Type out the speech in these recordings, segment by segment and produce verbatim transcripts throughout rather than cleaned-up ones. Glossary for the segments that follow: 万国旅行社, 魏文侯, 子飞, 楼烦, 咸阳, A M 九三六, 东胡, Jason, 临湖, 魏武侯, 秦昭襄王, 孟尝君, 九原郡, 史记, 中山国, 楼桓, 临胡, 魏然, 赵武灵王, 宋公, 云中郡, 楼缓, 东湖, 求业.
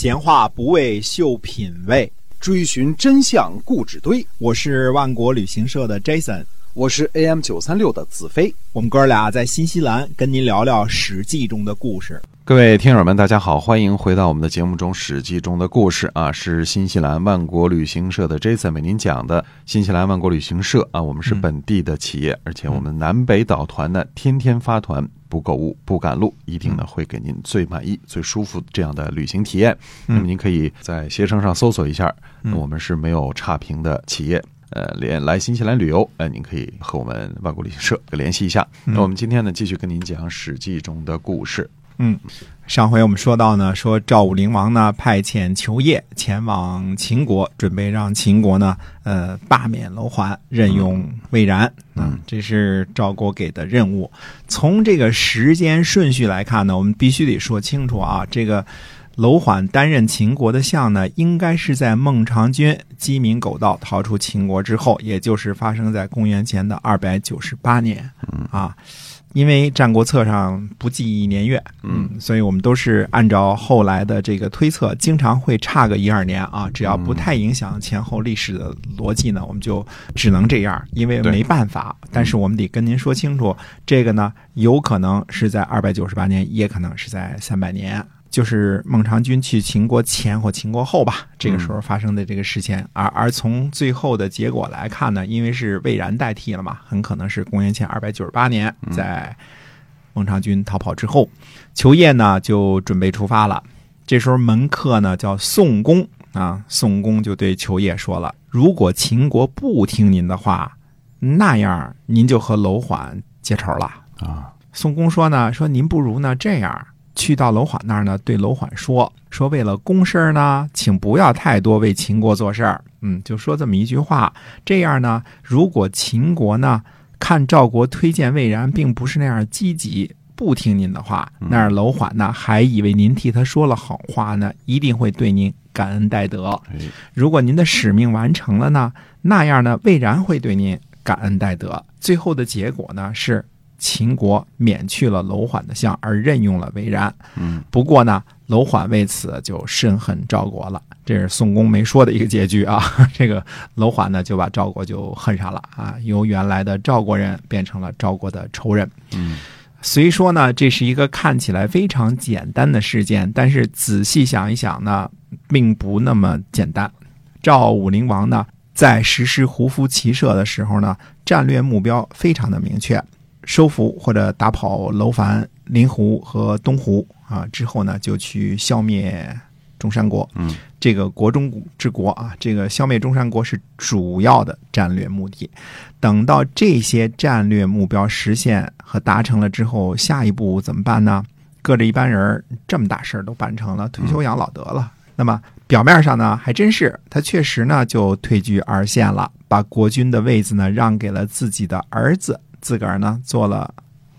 闲话不为秀品味，追寻真相固执堆。我是万国旅行社的 Jason， 我是 A M 九三六 的子飞。我们哥俩在新西兰跟您聊聊史记中的故事。各位听友们大家好，欢迎回到我们的节目中史记中的故事啊，是新西兰万国旅行社的 Jason 为您讲的。新西兰万国旅行社啊，我们是本地的企业、嗯、而且我们南北岛团呢天天发团，不购物不赶路，一定呢会给您最满意最舒服这样的旅行体验。那么您可以在携程上搜索一下，那我们是没有差评的企业，呃，连来新西兰旅游，呃，您可以和我们万国旅行社联系一下。那我们今天呢继续跟您讲史记中的故事。嗯，上回我们说到呢，说赵武灵王呢派遣求业前往秦国，准备让秦国呢，呃，罢免楼桓，任用魏然。嗯，这是赵国给的任务。从这个时间顺序来看呢，我们必须得说清楚啊，这个楼缓担任秦国的相呢，应该是在孟尝君鸡鸣狗盗逃出秦国之后，也就是发生在公元前的二百九十八年啊。因为战国策上不记年月，嗯，所以我们都是按照后来的这个推测，经常会差个一二年啊，只要不太影响前后历史的逻辑呢，我们就只能这样，因为没办法。但是我们得跟您说清楚，这个呢，有可能是在二百九十八年，也可能是在三百年。就是孟尝君去秦国前或秦国后吧，这个时候发生的这个事件，而而从最后的结果来看呢，因为是魏然代替了嘛，很可能是公元前二百九十八年，在孟尝君逃跑之后，求业呢就准备出发了。这时候门客呢叫宋公啊，宋公就对求业说了，如果秦国不听您的话，那样您就和楼缓结仇了啊。宋公说呢，说您不如呢这样。去到楼缓那儿呢，对楼缓说说，为了公事呢，请不要太多为秦国做事儿。嗯，就说这么一句话。这样呢，如果秦国呢看赵国推荐魏然并不是那样积极，不听您的话，那楼缓呢还以为您替他说了好话呢，一定会对您感恩戴德。如果您的使命完成了呢，那样呢魏然会对您感恩戴德。最后的结果呢是。秦国免去了楼缓的相，而任用了魏然。嗯，不过呢，楼缓为此就深恨赵国了。这是宋公没说的一个结局啊。这个楼缓呢，就把赵国就恨上了啊，由原来的赵国人变成了赵国的仇人。嗯，虽说呢，这是一个看起来非常简单的事件，但是仔细想一想呢，并不那么简单。赵武灵王呢，在实施胡服骑射的时候呢，战略目标非常的明确。收服或者打跑楼烦、临湖和东湖啊，之后呢就去消灭中山国。嗯，这个国中之国啊，这个消灭中山国是主要的战略目的。等到这些战略目标实现和达成了之后，下一步怎么办呢？各着一般人这么大事儿都办成了，退休养老得了。嗯、那么表面上呢，还真是他确实呢就退居二线了，把国君的位子呢让给了自己的儿子。自个儿呢做了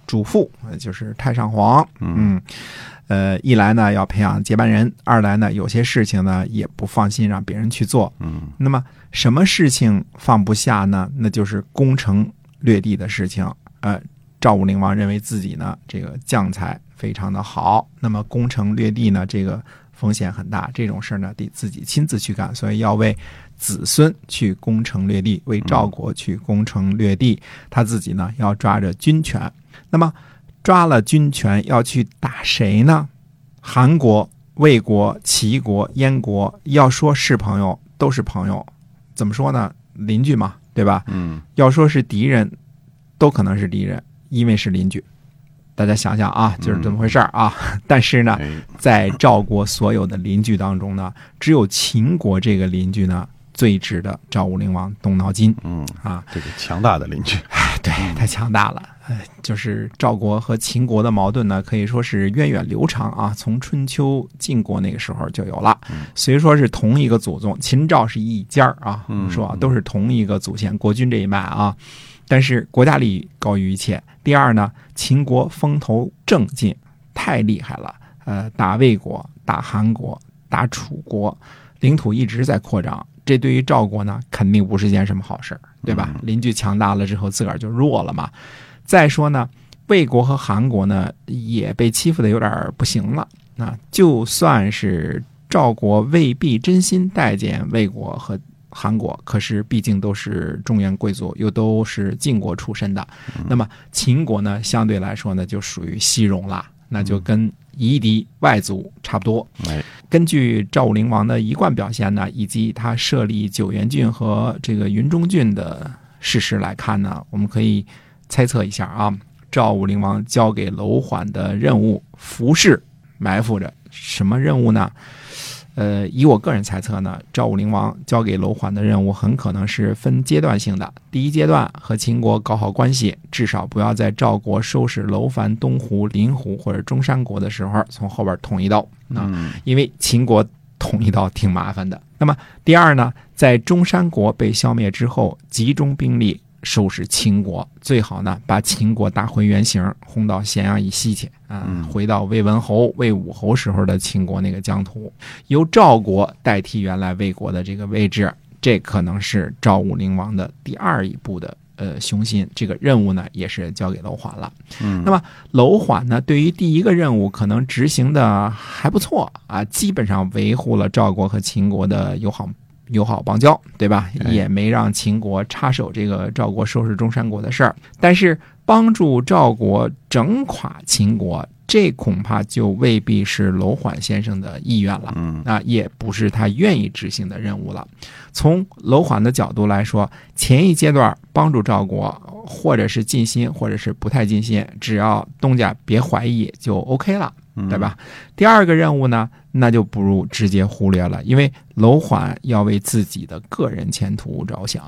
主父，就是太上皇。嗯，呃，一来呢要培养接班人，二来呢有些事情呢也不放心让别人去做。嗯，那么什么事情放不下呢？那就是攻城略地的事情。呃，赵武灵王认为自己呢这个将才非常的好，那么攻城略地呢这个风险很大，这种事呢得自己亲自去干，所以要为子孙去攻城略地，为赵国去攻城略地，他自己呢要抓着军权。那么抓了军权要去打谁呢？韩国、魏国、齐国、燕国，要说是朋友都是朋友，怎么说呢？邻居嘛，对吧？嗯，要说是敌人，都可能是敌人，因为是邻居。大家想想啊，就是这么回事儿啊。但是呢，在赵国所有的邻居当中呢，只有秦国这个邻居呢。最值得赵武灵王动脑筋。嗯啊，这个强大的邻居，对，太强大了。就是赵国和秦国的矛盾呢，可以说是源远流长啊，从春秋晋国那个时候就有了。虽说是同一个祖宗，秦赵是一家啊，我们说、啊、都是同一个祖先，国君这一脉啊，但是国家利益高于一切。第二呢，秦国风头正劲，太厉害了，呃，打魏国、打韩国、打楚国，领土一直在扩张。这对于赵国呢，肯定不是件什么好事，对吧？邻居强大了之后，自个儿就弱了嘛。再说呢，魏国和韩国呢，也被欺负的有点不行了。那就算是赵国未必真心待见魏国和韩国，可是毕竟都是中原贵族，又都是晋国出身的。那么秦国呢，相对来说呢，就属于西戎了，那就跟夷狄外族差不多。根据赵武灵王的一贯表现呢，以及他设立九原郡和这个云中郡的事实来看呢，我们可以猜测一下啊，赵武灵王交给楼缓的任务伏视埋伏着什么任务呢？呃，以我个人猜测呢，赵武灵王交给楼缓的任务很可能是分阶段性的。第一阶段，和秦国搞好关系，至少不要在赵国收拾楼烦、东胡、临胡或者中山国的时候从后边捅一刀、啊嗯、因为秦国捅一刀挺麻烦的。那么第二呢，在中山国被消灭之后，集中兵力收拾秦国，最好呢把秦国打回原形，轰到咸阳以西去啊，回到魏文侯、魏武侯时候的秦国那个疆土，由赵国代替原来魏国的这个位置，这可能是赵武灵王的第二一步的呃雄心。这个任务呢也是交给楼缓了。嗯、那么楼缓呢，对于第一个任务可能执行的还不错啊，基本上维护了赵国和秦国的友好。友好邦交，对吧？也没让秦国插手这个赵国收拾中山国的事儿，但是帮助赵国整垮秦国，这恐怕就未必是楼缓先生的意愿了，那也不是他愿意执行的任务了。从楼缓的角度来说，前一阶段帮助赵国，或者是尽心，或者是不太尽心，只要东家别怀疑就 OK 了，对吧？第二个任务呢，那就不如直接忽略了，因为楼缓要为自己的个人前途着想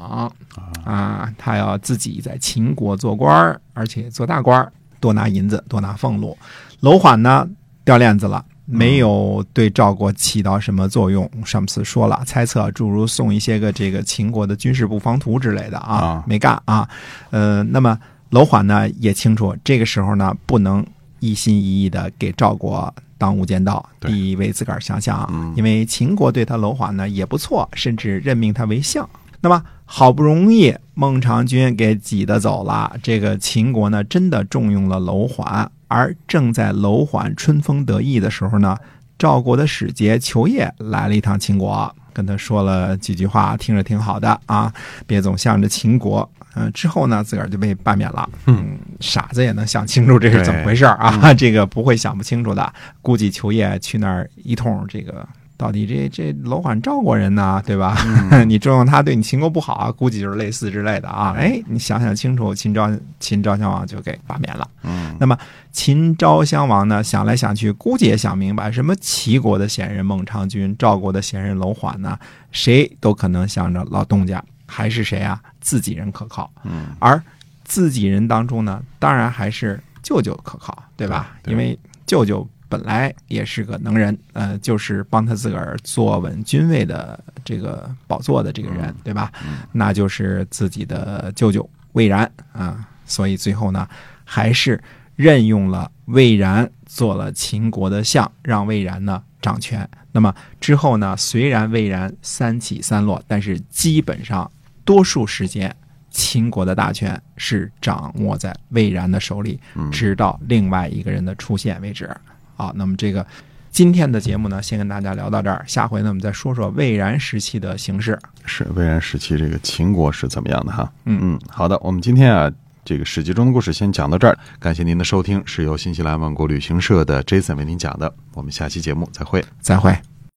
啊，他要自己在秦国做官，而且做大官，多拿银子，多拿俸禄。楼缓呢掉链子了，没有对赵国起到什么作用。上次说了，猜测诸如送一些个这个秦国的军事布防图之类的啊，没干啊。呃，那么楼缓呢也清楚，这个时候呢不能一心一意的给赵国当无间道，第一为自个儿想想啊、嗯，因为秦国对他楼缓呢也不错，甚至任命他为相。那么好不容易孟尝君给挤得走了，这个秦国呢真的重用了楼缓，而正在楼缓春风得意的时候呢，赵国的使节求业来了一趟秦国，跟他说了几句话，听着挺好的啊，别总向着秦国。嗯、呃，之后呢，自个儿就被罢免了。嗯，傻子也能想清楚这是怎么回事啊、嗯！这个不会想不清楚的。估计求业去那儿一通，这个到底这这楼缓赵国人呢，对吧？嗯、你重用他对你秦国不好啊，估计就是类似之类的啊。哎，你想想清楚，秦昭秦昭襄王就给罢免了。嗯，那么秦昭襄王呢，想来想去，估计也想明白，什么齐国的贤人孟尝君，赵国的贤人楼缓呢，谁都可能想着老东家。还是谁啊？自己人可靠。嗯，而自己人当中呢，当然还是舅舅可靠，对吧？对对，因为舅舅本来也是个能人，呃，就是帮他自个儿坐稳君位的这个宝座的这个人，嗯、对吧、嗯？那就是自己的舅舅魏然啊、呃，所以最后呢，还是任用了魏然做了秦国的相，让魏然呢掌权。那么之后呢，虽然魏然三起三落，但是基本上。多数时间，秦国的大权是掌握在魏然的手里，直到另外一个人的出现为止。好，那么这个今天的节目呢，先跟大家聊到这儿。下回呢，我们再说说魏然时期的形势。是魏然时期这个秦国是怎么样的哈？嗯嗯，好的，我们今天啊。这个史记中的故事先讲到这儿，感谢您的收听，是由新西兰万国旅行社的 Jason 为您讲的，我们下期节目再会，再会。